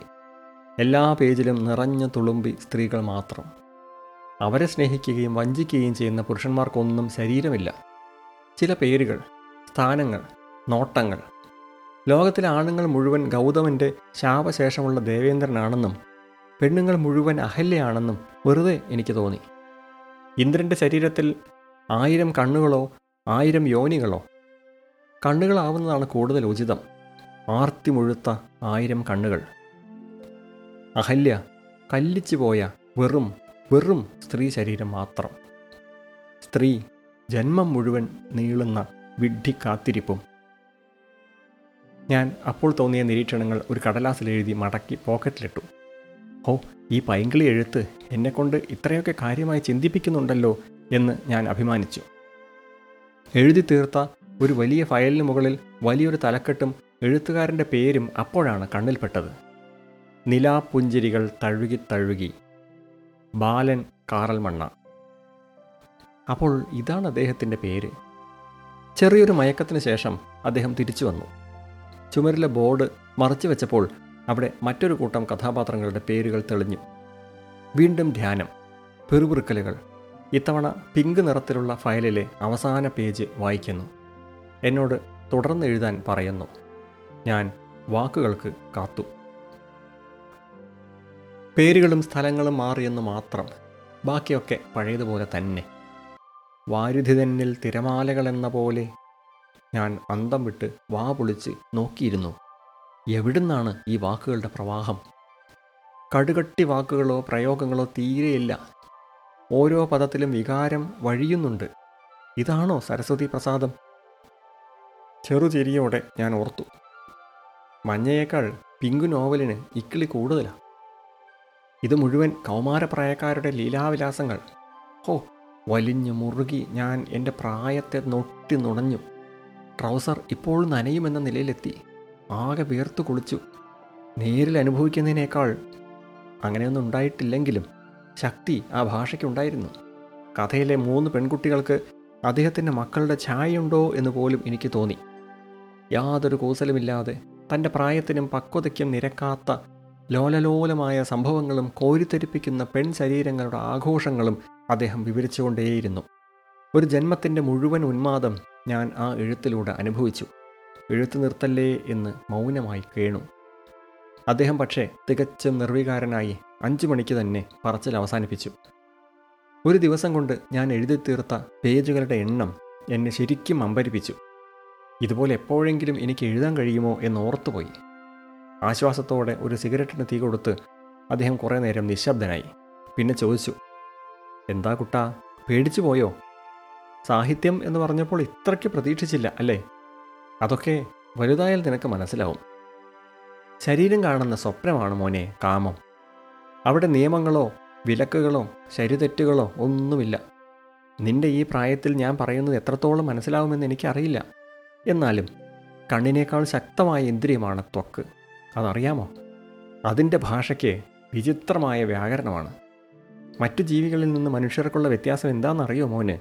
എല്ലാ പേജിലും നിറഞ്ഞു തുളുമ്പി സ്ത്രീകൾ മാത്രം. അവരെ സ്നേഹിക്കുകയും വഞ്ചിക്കുകയും ചെയ്യുന്ന പുരുഷന്മാർക്കൊന്നും ശരീരമില്ല. ചില പേരുകൾ, സ്ഥാനങ്ങൾ, നോട്ടങ്ങൾ. ലോകത്തിലെ ആണുങ്ങൾ മുഴുവൻ ഗൗതമൻ്റെ ശാപശേഷമുള്ള ദേവേന്ദ്രനാണെന്നും പെണ്ണുങ്ങൾ മുഴുവൻ അഹല്യയാണെന്നും വെറുതെ എനിക്ക് തോന്നി. ഇന്ദ്രൻ്റെ ശരീരത്തിൽ 1000 കണ്ണുകളോ 1000 യോനികളോ? കണ്ണുകളാവുന്നതാണ് കൂടുതൽ ഉചിതം. ആർത്തി മുഴുത്ത 1000 കണ്ണുകൾ. അഹല്യ കല്ലിച്ചു പോയ വെറും വെറും സ്ത്രീ ശരീരം മാത്രം. സ്ത്രീ ജന്മം മുഴുവൻ നീളുന്ന വിഡ്ഢിക്കാത്തിരിപ്പും. ഞാൻ അപ്പോൾ തോന്നിയ നിരീക്ഷണങ്ങൾ ഒരു കടലാസിലെഴുതി മടക്കി പോക്കറ്റിലിട്ടു. ഓ, ഈ പൈങ്കിളി എഴുത്ത് എന്നെക്കൊണ്ട് ഇത്രയൊക്കെ കാര്യമായി ചിന്തിപ്പിക്കുന്നുണ്ടല്ലോ എന്ന് ഞാൻ അഭിമാനിച്ചു. എഴുതി തീർത്ത ഒരു വലിയ ഫയലിന് മുകളിൽ വലിയൊരു തലക്കെട്ടും എഴുത്തുകാരൻ്റെ പേരും അപ്പോഴാണ് കണ്ണിൽപ്പെട്ടത്. നിലാപ്പുഞ്ചിരികൾ തഴുകി തഴുകി, ബാലൻ കാറൽമണ്ണ. അപ്പോൾ ഇതാണ് അദ്ദേഹത്തിൻ്റെ പേര്. ചെറിയൊരു മയക്കത്തിന് ശേഷം അദ്ദേഹം തിരിച്ചു വന്നു. ചുമരിലെ ബോർഡ് മറച്ചു വെച്ചപ്പോൾ അവിടെ മറ്റൊരു കൂട്ടം കഥാപാത്രങ്ങളുടെ പേരുകൾ തെളിഞ്ഞു. വീണ്ടും ധ്യാനം, പിറുപിറുക്കലുകൾ. ഇത്തവണ പിങ്ക് നിറത്തിലുള്ള ഫയലിലെ അവസാന പേജ് വായിക്കുന്നു. എന്നോട് തുടർന്ന് എഴുതാൻ പറയുന്നു. ഞാൻ വാക്കുകൾക്ക് കാത്തു. പേരുകളും സ്ഥലങ്ങളും മാറിയെന്ന് മാത്രം, ബാക്കിയൊക്കെ പഴയതുപോലെ തന്നെ. വാരിധി തന്നിൽ തിരമാലകളെന്ന പോലെ ഞാൻ അന്തം വിട്ട് വാ പൊളിച്ച് നോക്കിയിരുന്നു. എവിടുന്നാണ് ഈ വാക്കുകളുടെ പ്രവാഹം? കടുകട്ടി വാക്കുകളോ പ്രയോഗങ്ങളോ തീരെയില്ല. ഓരോ പദത്തിലും വികാരം വഴിയുന്നുണ്ട്. ഇതാണോ സരസ്വതി പ്രസാദം? ചെറുചിരിയോടെ ഞാൻ ഓർത്തു, മഞ്ഞയേക്കാൾ പിങ്ക് നോവലിന് ഇക്കിളി കൂടുതലാണ്. ഇത് മുഴുവൻ കൗമാരപ്രായക്കാരുടെ ലീലാവിലാസങ്ങൾ. ഹോ, വലിഞ്ഞു മുറുകി ഞാൻ എൻ്റെ പ്രായത്തെ നൊട്ടി നുണഞ്ഞു. ട്രൗസർ ഇപ്പോൾ നനയുമെന്ന നിലയിലെത്തി. ആകെ വീർത്തു കുളിച്ചു. നേരിൽ അനുഭവിക്കുന്നതിനേക്കാൾ അങ്ങനെയൊന്നും ഉണ്ടായിട്ടില്ലെങ്കിലും ശക്തി ആ ഭാഷയ്ക്കുണ്ടായിരുന്നു. കഥയിലെ 3 പെൺകുട്ടികൾക്ക് അദ്ദേഹത്തിൻ്റെ മക്കളുടെ ഛായയുണ്ടോ എന്ന് പോലും എനിക്ക് തോന്നി. യാതൊരു കൂസലുമില്ലാതെ തൻ്റെ പ്രായത്തിനും പക്വതയ്ക്കും നിരക്കാത്ത ലോലലോലമായ സംഭവങ്ങളും കോരിത്തെരിപ്പിക്കുന്ന പെൺശരീരങ്ങളുടെ ആഘോഷങ്ങളും അദ്ദേഹം വിവരിച്ചുകൊണ്ടേയിരുന്നു. ഒരു ജന്മത്തിൻ്റെ മുഴുവൻ ഉന്മാദം ഞാൻ ആ എഴുത്തിലൂടെ അനുഭവിച്ചു. എഴുത്തു നിർത്തല്ലേ എന്ന് മൗനമായി കേണു. അദ്ദേഹം പക്ഷേ തികച്ചും നിർവികാരനായി 5 മണിക്ക് തന്നെ പറച്ചിൽ അവസാനിപ്പിച്ചു. ഒരു ദിവസം കൊണ്ട് ഞാൻ എഴുതി തീർത്ത പേജുകളുടെ എണ്ണം എന്നെ ശരിക്കും അമ്പരിപ്പിച്ചു. ഇതുപോലെ എപ്പോഴെങ്കിലും എനിക്ക് എഴുതാൻ കഴിയുമോ എന്ന് ഓർത്തുപോയി. ആശ്വാസത്തോടെ ഒരു സിഗരറ്റിന് തീ കൊടുത്ത് അദ്ദേഹം കുറേ നേരം നിശബ്ദനായി. പിന്നെ ചോദിച്ചു, എന്താ കുട്ടാ, പേടിച്ചു പോയോ? സാഹിത്യം എന്ന് പറഞ്ഞപ്പോൾ ഇത്രയ്ക്ക് പ്രതീക്ഷിച്ചില്ല അല്ലേ? അതൊക്കെ വലുതായാൽ നിനക്ക് മനസ്സിലാവും. ശരീരം കാണുന്ന സ്വപ്നമാണ് മോനെ കാമം. അവിടെ നിയമങ്ങളോ വിലക്കുകളോ ശരിതെറ്റുകളോ ഒന്നുമില്ല. നിന്റെ ഈ പ്രായത്തിൽ ഞാൻ പറയുന്നത് എത്രത്തോളം മനസ്സിലാവുമെന്ന് എനിക്കറിയില്ല. എന്നാലും കണ്ണിനേക്കാൾ ശക്തമായ ഇന്ദ്രിയമാണ് ത്വക്ക്. അതറിയാമോ? അതിൻ്റെ ഭാഷയ്ക്ക് വിചിത്രമായ വ്യാകരണമാണ്. മറ്റു ജീവികളിൽ നിന്ന് മനുഷ്യർക്കുള്ള വ്യത്യാസം എന്താണെന്നറിയോ മോന്?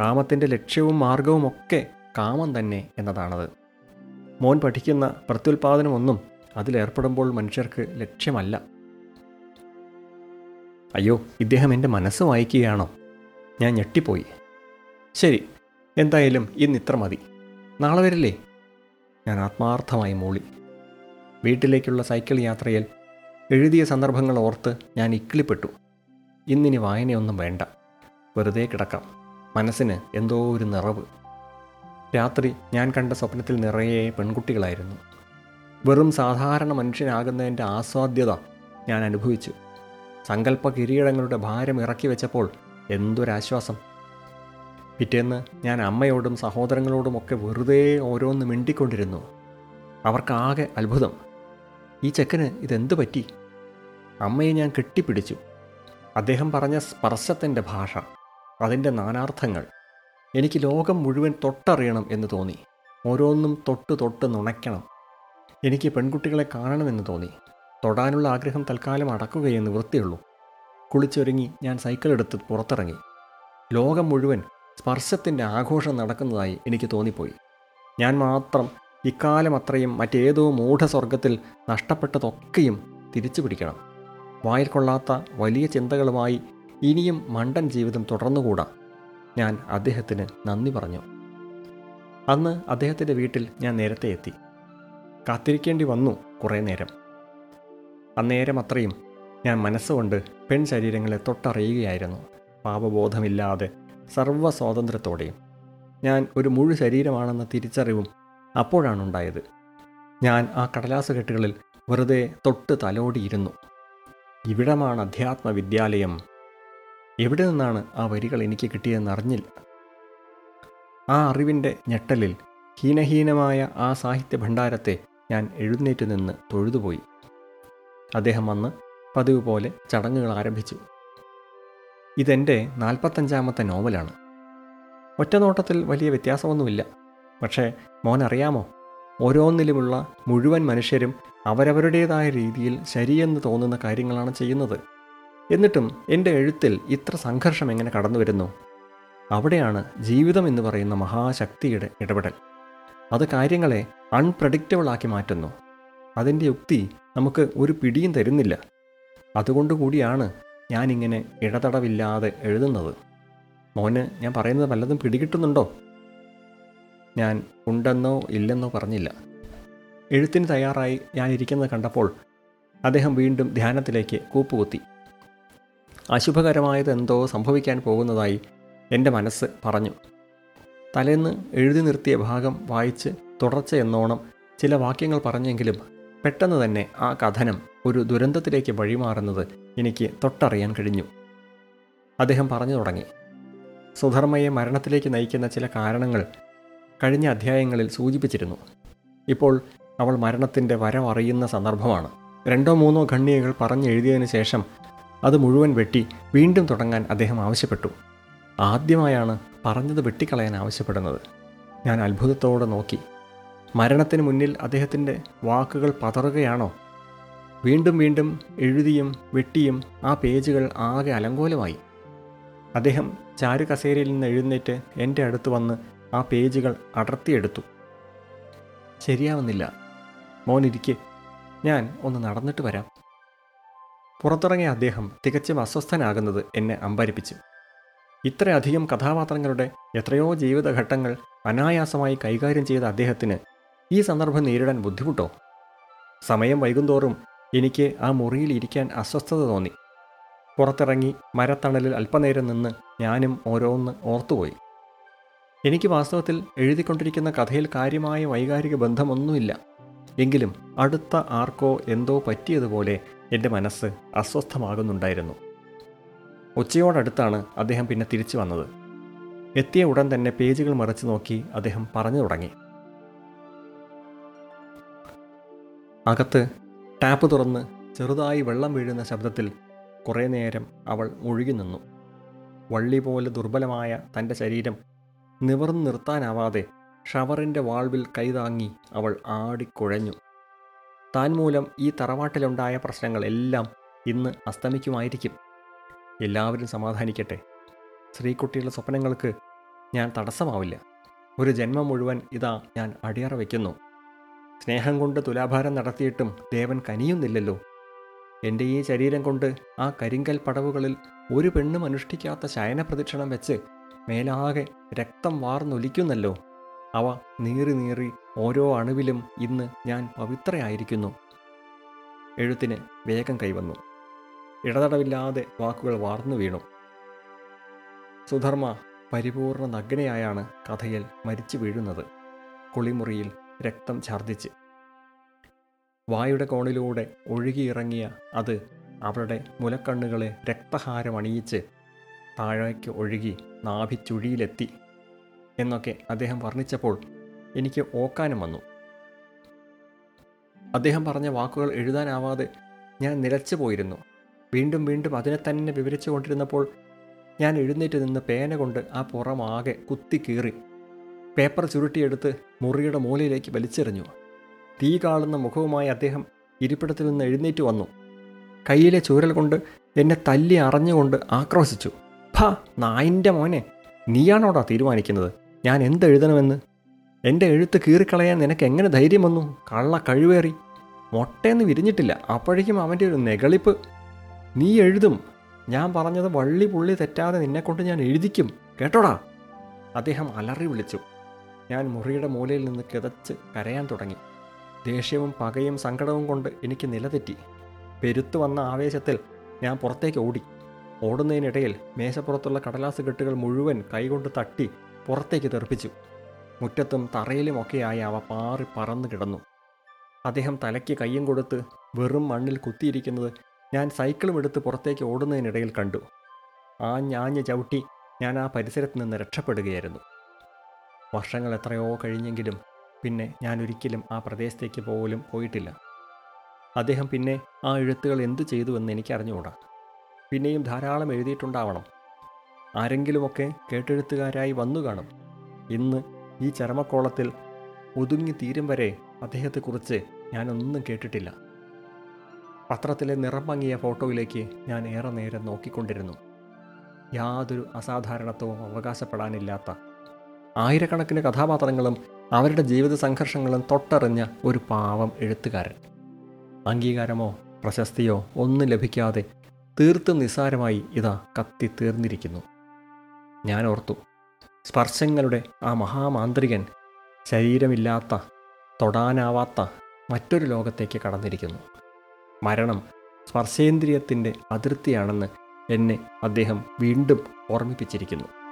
കാമത്തിൻ്റെ ലക്ഷ്യവും മാർഗവുമൊക്കെ കാമം തന്നെ എന്നതാണത്. മോൻ പഠിക്കുന്ന പ്രത്യുൽപാദനമൊന്നും അതിലേർപ്പെടുമ്പോൾ മനുഷ്യർക്ക് ലക്ഷ്യമല്ല. അയ്യോ, ഇദ്ദേഹം എൻ്റെ മനസ്സ് വായിക്കുകയാണോ? ഞാൻ ഞെട്ടിപ്പോയി. ശരി, എന്തായാലും ഇന്നിത്ര മതി. നാളെ വരില്ലേ? ഞാൻ ആത്മാർത്ഥമായി മൂളി. വീട്ടിലേക്കുള്ള സൈക്കിൾ യാത്രയിൽ എഴുതിയ സന്ദർഭങ്ങൾ ഓർത്ത് ഞാൻ ഇക്കിളിപ്പെട്ടു. ഇന്നിനി വായനയൊന്നും വേണ്ട, വെറുതെ കിടക്കാം. മനസ്സിന് എന്തോ ഒരു നിറവ്. രാത്രി ഞാൻ കണ്ട സ്വപ്നത്തിൽ നിറയെ പെൺകുട്ടികളായിരുന്നു. വെറും സാധാരണ മനുഷ്യനാകുന്നതിൻ്റെ ആസ്വാദ്യത ഞാൻ അനുഭവിച്ചു. സങ്കല്പ കിരീടങ്ങളുടെ ഭാരം ഇറക്കി വെച്ചപ്പോൾ എന്തൊരാശ്വാസം. പിറ്റേന്ന് ഞാൻ അമ്മയോടും സഹോദരങ്ങളോടുമൊക്കെ വെറുതെ ഓരോന്ന് മിണ്ടിക്കൊണ്ടിരുന്നു. അവർക്കാകെ അത്ഭുതം, ഈ ചെക്കന് ഇതെന്തു പറ്റി? അമ്മയെ ഞാൻ കെട്ടിപ്പിടിച്ചു. അദ്ദേഹം പറഞ്ഞ സ്പർശത്തിൻ്റെ ഭാഷ, അതിൻ്റെ നാനാർത്ഥങ്ങൾ എനിക്ക് ലോകം മുഴുവൻ തൊട്ടറിയണം എന്ന് തോന്നി. ഓരോന്നും തൊട്ട് തൊട്ട് നുണയ്ക്കണം. എനിക്ക് പെൺകുട്ടികളെ കാണണമെന്ന് തോന്നി. തൊടാനുള്ള ആഗ്രഹം തൽക്കാലം അടക്കുകയെന്ന് വൃത്തിയുള്ളൂ. കുളിച്ചൊരുങ്ങി ഞാൻ സൈക്കിളെടുത്ത് പുറത്തിറങ്ങി. ലോകം മുഴുവൻ സ്പർശത്തിൻ്റെ ആഘോഷം നടക്കുന്നതായി എനിക്ക് തോന്നിപ്പോയി. ഞാൻ മാത്രം ഇക്കാലം അത്രയും മറ്റേതോ മൂഢസ്വർഗത്തിൽ നഷ്ടപ്പെട്ടതൊക്കെയും തിരിച്ചു പിടിക്കണം. വായിൽ കൊള്ളാത്ത വലിയ ചിന്തകളുമായി ഇനിയും മണ്ടൻ ജീവിതം തുടർന്നുകൂടാ. ഞാൻ അദ്ദേഹത്തിന് നന്ദി പറഞ്ഞു. അന്ന് അദ്ദേഹത്തിൻ്റെ വീട്ടിൽ ഞാൻ നേരത്തെ എത്തി. കാത്തിരിക്കേണ്ടി വന്നു കുറേ നേരം. അന്നേരം അത്രയും ഞാൻ മനസ്സുകൊണ്ട് പെൺശരീരങ്ങളെ തൊട്ടറിയുകയായിരുന്നു. പാപബോധമില്ലാതെ സർവസ്വാതന്ത്ര്യത്തോടെയും. ഞാൻ ഒരു മുഴു ശരീരമാണെന്ന തിരിച്ചറിവും അപ്പോഴാണുണ്ടായത്. ഞാൻ ആ കടലാസ് കെട്ടുകളിൽ വെറുതെ തൊട്ട് തലോടിയിരുന്നു. ഇവിടമാണ് അധ്യാത്മ വിദ്യാലയം. എവിടെ നിന്നാണ് ആ വരികൾ എനിക്ക് കിട്ടിയതെന്നറിഞ്ഞില്ല. ആ അറിവിൻ്റെ ഞെട്ടലിൽ ഹീനഹീനമായ ആ സാഹിത്യ ഭണ്ഡാരത്തെ ഞാൻ എഴുന്നേറ്റ് നിന്ന് തൊഴുതുപോയി. അദ്ദേഹം വന്ന് പതിവ് പോലെ ചടങ്ങുകൾ ആരംഭിച്ചു. ഇതെൻ്റെ 45-ാമത്തെ നോവലാണ്. ഒറ്റനോട്ടത്തിൽ വലിയ വ്യത്യാസമൊന്നുമില്ല. പക്ഷേ മോനറിയാമോ, ഓരോന്നിലുമുള്ള മുഴുവൻ മനുഷ്യരും അവരവരുടേതായ രീതിയിൽ ശരിയെന്ന് തോന്നുന്ന കാര്യങ്ങളാണ് ചെയ്യുന്നത്. എന്നിട്ടും എൻ്റെ എഴുത്തിൽ ഇത്ര സംഘർഷം എങ്ങനെ കടന്നു വരുന്നു? അവിടെയാണ് ജീവിതം എന്ന് പറയുന്ന മഹാശക്തിയുടെ ഇടപെടൽ. അത് കാര്യങ്ങളെ അൺപ്രഡിക്റ്റബിളാക്കി മാറ്റുന്നു. അതിൻ്റെ യുക്തി നമുക്ക് ഒരു പിടിയും തരുന്നില്ല. അതുകൊണ്ടുകൂടിയാണ് ഞാനിങ്ങനെ ഇടതടവില്ലാതെ എഴുതുന്നത്. മോന് ഞാൻ പറയുന്നത് വല്ലതും പിടികിട്ടുന്നുണ്ടോ? ഞാൻ ഉണ്ടെന്നോ ഇല്ലെന്നോ പറഞ്ഞില്ല. എഴുത്തിന് തയ്യാറായി ഞാനിരിക്കുന്നത് കണ്ടപ്പോൾ അദ്ദേഹം വീണ്ടും ധ്യാനത്തിലേക്ക് കൂപ്പുകുത്തി. അശുഭകരമായത് എന്തോ സംഭവിക്കാൻ പോകുന്നതായി എൻ്റെ മനസ്സ് പറഞ്ഞു. തലേന്ന് എഴുതി നിർത്തിയ ഭാഗം വായിച്ച് തുടർച്ചയെന്നോണം ചില വാക്യങ്ങൾ പറഞ്ഞെങ്കിലും പെട്ടെന്ന് തന്നെ ആ കഥനം ഒരു ദുരന്തത്തിലേക്ക് വഴിമാറുന്നത് എനിക്ക് തൊട്ടറിയാൻ കഴിഞ്ഞു. അദ്ദേഹം പറഞ്ഞു തുടങ്ങി. സുധർമ്മയെ മരണത്തിലേക്ക് നയിക്കുന്ന ചില കാരണങ്ങൾ കഴിഞ്ഞ അധ്യായങ്ങളിൽ സൂചിപ്പിച്ചിരുന്നു. ഇപ്പോൾ അവൾ മരണത്തിൻ്റെ വരവറിയുന്ന സന്ദർഭമാണ്. 2-3 ഖണ്ഡികകൾ പറഞ്ഞെഴുതിയതിന് ശേഷം അത് മുഴുവൻ വെട്ടി വീണ്ടും തുടങ്ങാൻ അദ്ദേഹം ആവശ്യപ്പെട്ടു. ആദ്യമായാണ് പറഞ്ഞത് വെട്ടിക്കളയാൻ ആവശ്യപ്പെടുന്നത്. ഞാൻ അത്ഭുതത്തോടെ നോക്കി. മരണത്തിന് മുന്നിൽ അദ്ദേഹത്തിൻ്റെ വാക്കുകൾ പതറുകയാണോ? വീണ്ടും വീണ്ടും എഴുതിയും വെട്ടിയും ആ പേജുകൾ ആകെ അലങ്കോലമായി. അദ്ദേഹം ചാരുകസേരയിൽ നിന്ന് എഴുന്നേറ്റ് എൻ്റെ അടുത്ത് വന്ന് ആ പേജുകൾ അടർത്തിയെടുത്തു. ശരിയാവുന്നില്ല മോനിരിക്കെ, ഞാൻ ഒന്ന് നടന്നിട്ട് വരാം. പുറത്തിറങ്ങിയ അദ്ദേഹം തികച്ചും അസ്വസ്ഥനാകുന്നത് എന്നെ അമ്പരിപ്പിച്ചു. ഇത്രയധികം കഥാപാത്രങ്ങളുടെ എത്രയോ ജീവിതഘട്ടങ്ങൾ അനായാസമായി കൈകാര്യം ചെയ്ത അദ്ദേഹത്തിന് ഈ സന്ദർഭം നേരിടാൻ ബുദ്ധിമുട്ടോ? സമയം വൈകുന്തോറും എനിക്ക് ആ മുറിയിൽ ഇരിക്കാൻ അസ്വസ്ഥത തോന്നി. പുറത്തിറങ്ങി മരത്തണലിൽ അല്പനേരം നിന്ന് ഞാനും ഓരോന്ന് ഓർത്തുപോയി. എനിക്ക് വാസ്തവത്തിൽ എഴുതിക്കൊണ്ടിരിക്കുന്ന കഥയിൽ കാര്യമായ വൈകാരിക ബന്ധമൊന്നുമില്ല. എങ്കിലും അടുത്ത ആർക്കോ എന്തോ പറ്റിയതുപോലെ എൻ്റെ മനസ്സ് അസ്വസ്ഥമാകുന്നുണ്ടായിരുന്നു. ഉച്ചയോടടുത്താണ് അദ്ദേഹം പിന്നെ തിരിച്ചു വന്നത്. എത്തിയ ഉടൻ തന്നെ പേജുകൾ മറിച്ച് നോക്കി അദ്ദേഹം പറഞ്ഞു തുടങ്ങി. അകത്ത് ടാപ്പ് തുറന്ന് ചെറുതായി വെള്ളം വീഴുന്ന ശബ്ദത്തിൽ കുറേ നേരം അവൾ മുഴുകി നിന്നു. വള്ളി പോലെ ദുർബലമായ തൻ്റെ ശരീരം നിവർന്നു നിർത്താനാവാതെ ഷവറിൻ്റെ വാൾവിൽ കൈതാങ്ങി അവൾ ആടിക്കുഴഞ്ഞു. താൻ മൂലം ഈ തറവാട്ടിലുണ്ടായ പ്രശ്നങ്ങളെല്ലാം ഇന്ന് അസ്തമിക്കുമായിരിക്കും. എല്ലാവരും സമാധാനിക്കട്ടെ. സ്ത്രീക്കുട്ടികളുടെ സ്വപ്നങ്ങൾക്ക് ഞാൻ തടസ്സമാവില്ല. ഒരു ജന്മം മുഴുവൻ ഇതാ ഞാൻ അടിയറ വയ്ക്കുന്നു. സ്നേഹം കൊണ്ട് തുലാഭാരം നടത്തിയിട്ടും ദേവൻ കനിയുന്നില്ലല്ലോ. എൻ്റെ ഈ ശരീരം കൊണ്ട് ആ കരിങ്കൽ പടവുകളിൽ ഒരു പെണ്ണും അനുഷ്ഠിക്കാത്ത ശയനപ്രദക്ഷിണം വെച്ച് മേലാകെ രക്തം വാർന്നൊലിക്കുന്നല്ലോ. അവ നീറി നീറി ഓരോ അണുവിലും ഇന്ന് ഞാൻ പവിത്രയായിരിക്കുന്നു. എഴുത്തിന് വേഗം കൈവന്നു. ഇടതടവില്ലാതെ വാക്കുകൾ വാർന്നു വീണു. സുധർമ്മ പരിപൂർണ നഗ്നയായാണ് കഥയിൽ മരിച്ചു വീഴുന്നത്. കുളിമുറിയിൽ രക്തം ഛർദ്ദിച്ച് വായുടെ കോണിലൂടെ ഒഴുകിയിറങ്ങിയ അത് അവളുടെ മുലക്കണ്ണുകളെ രക്തഹാരമണിയിച്ച് താഴേക്ക് ഒഴുകി നാഭിച്ചുഴിയിലെത്തി എന്നൊക്കെ അദ്ദേഹം വർണ്ണിച്ചപ്പോൾ എനിക്ക് ഓക്കാനും വന്നു. അദ്ദേഹം പറഞ്ഞ വാക്കുകൾ എഴുതാനാവാതെ ഞാൻ നിലച്ചു പോയിരുന്നു. വീണ്ടും വീണ്ടും അതിനെ തന്നെ വിവരിച്ചു കൊണ്ടിരുന്നപ്പോൾ ഞാൻ എഴുന്നേറ്റ് നിന്ന് പേന കൊണ്ട് ആ പുറമാകെ കുത്തി കീറി പേപ്പർ ചുരുട്ടിയെടുത്ത് മുറിയുടെ മൂലയിലേക്ക് വലിച്ചെറിഞ്ഞു. തീ കാണുന്ന മുഖവുമായി അദ്ദേഹം ഇരിപ്പിടത്തിൽ നിന്ന് എഴുന്നേറ്റ് വന്നു. കയ്യിലെ ചൂരൽ കൊണ്ട് എന്നെ തല്ലി അറിഞ്ഞുകൊണ്ട് ആക്രോശിച്ചു. "ഭാ നായിൻ്റെ മോനെ, നീയാണോടാ തീരുമാനിക്കുന്നത് ഞാൻ എന്തെഴുതണമെന്ന്? എൻ്റെ എഴുത്ത് കീറിക്കളയാൻ നിനക്ക് എങ്ങനെ ധൈര്യം വന്നു? കള്ള കഴിവേറി മൊട്ടയെന്ന് വിരിഞ്ഞിട്ടില്ല അപ്പോഴേക്കും അവൻ്റെ ഒരു നെഗളിപ്പ്. നീ എഴുതും, ഞാൻ പറഞ്ഞത് വള്ളി പുള്ളി തെറ്റാതെ നിന്നെക്കൊണ്ട് ഞാൻ എഴുതിക്കും കേട്ടോടാ!" അദ്ദേഹം അലറി വിളിച്ചു. ഞാൻ മുറിയുടെ മൂലയിൽ നിന്ന് കിതച്ച് കരയാൻ തുടങ്ങി. ദേഷ്യവും പകയും സങ്കടവും കൊണ്ട് എനിക്ക് നിലതെറ്റി. പെരുത്തു വന്ന ആവേശത്തിൽ ഞാൻ പുറത്തേക്ക് ഓടി. ഓടുന്നതിനിടയിൽ മേശപ്പുറത്തുള്ള കടലാസ് കെട്ടുകൾ മുഴുവൻ കൈകൊണ്ട് തട്ടി പുറത്തേക്ക് തെറിപ്പിച്ചു. മുറ്റത്തും തറയിലുമൊക്കെയായി അവ പാറി പറന്നു കിടന്നു. അദ്ദേഹം തലയ്ക്ക് കയ്യും കൊടുത്ത് വെറും മണ്ണിൽ കുത്തിയിരിക്കുന്നത് ഞാൻ സൈക്കിളും എടുത്ത് പുറത്തേക്ക് ഓടുന്നതിനിടയിൽ കണ്ടു. ആഞ്ഞാഞ്ഞ് ചവിട്ടി ഞാൻ ആ പരിസരത്ത് നിന്ന് രക്ഷപ്പെടുകയായിരുന്നു. വർഷങ്ങൾ എത്രയോ കഴിഞ്ഞെങ്കിലും പിന്നെ ഞാനൊരിക്കലും ആ പ്രദേശത്തേക്ക് പോലും പോയിട്ടില്ല. അദ്ദേഹം പിന്നെ ആ എഴുത്തുകൾ എന്ത് ചെയ്തുവെന്ന് എനിക്കറിഞ്ഞുകൂടാ. പിന്നെയും ധാരാളം എഴുതിയിട്ടുണ്ടാവണം. ആരെങ്കിലുമൊക്കെ കേട്ടെഴുത്തുകാരായി വന്നു കാണും. ഇന്ന് ഈ ചരമക്കോളത്തിൽ ഒതുങ്ങി തീരും വരെ അദ്ദേഹത്തെക്കുറിച്ച് ഞാനൊന്നും കേട്ടിട്ടില്ല. പത്രത്തിലെ നിറം മങ്ങിയ ഫോട്ടോയിലേക്ക് ഞാൻ ഏറെ നേരം നോക്കിക്കൊണ്ടിരുന്നു. യാതൊരു അസാധാരണത്വവും അവകാശപ്പെടാനില്ലാത്ത ആയിരക്കണക്കിന് കഥാപാത്രങ്ങളും അവരുടെ ജീവിത സംഘർഷങ്ങളും തൊട്ടറിഞ്ഞ ഒരു പാവം എഴുത്തുകാരൻ. അംഗീകാരമോ പ്രശസ്തിയോ ഒന്നും ലഭിക്കാതെ തീർത്തും നിസ്സാരമായി ഇതാ കത്തിത്തീർന്നിരിക്കുന്നു. ഞാൻ ഓർത്തു, സ്പർശങ്ങളുടെ ആ മഹാമാന്ത്രികൻ ശരീരമില്ലാത്ത, തൊടാനാവാത്ത മറ്റൊരു ലോകത്തേക്ക് കടന്നിരിക്കുന്നു. മരണം സ്പർശേന്ദ്രിയത്തിൻ്റെ അതിർത്തിയാണെന്ന് എന്നെ അദ്ദേഹം വീണ്ടും ഓർമ്മിപ്പിച്ചിരിക്കുന്നു.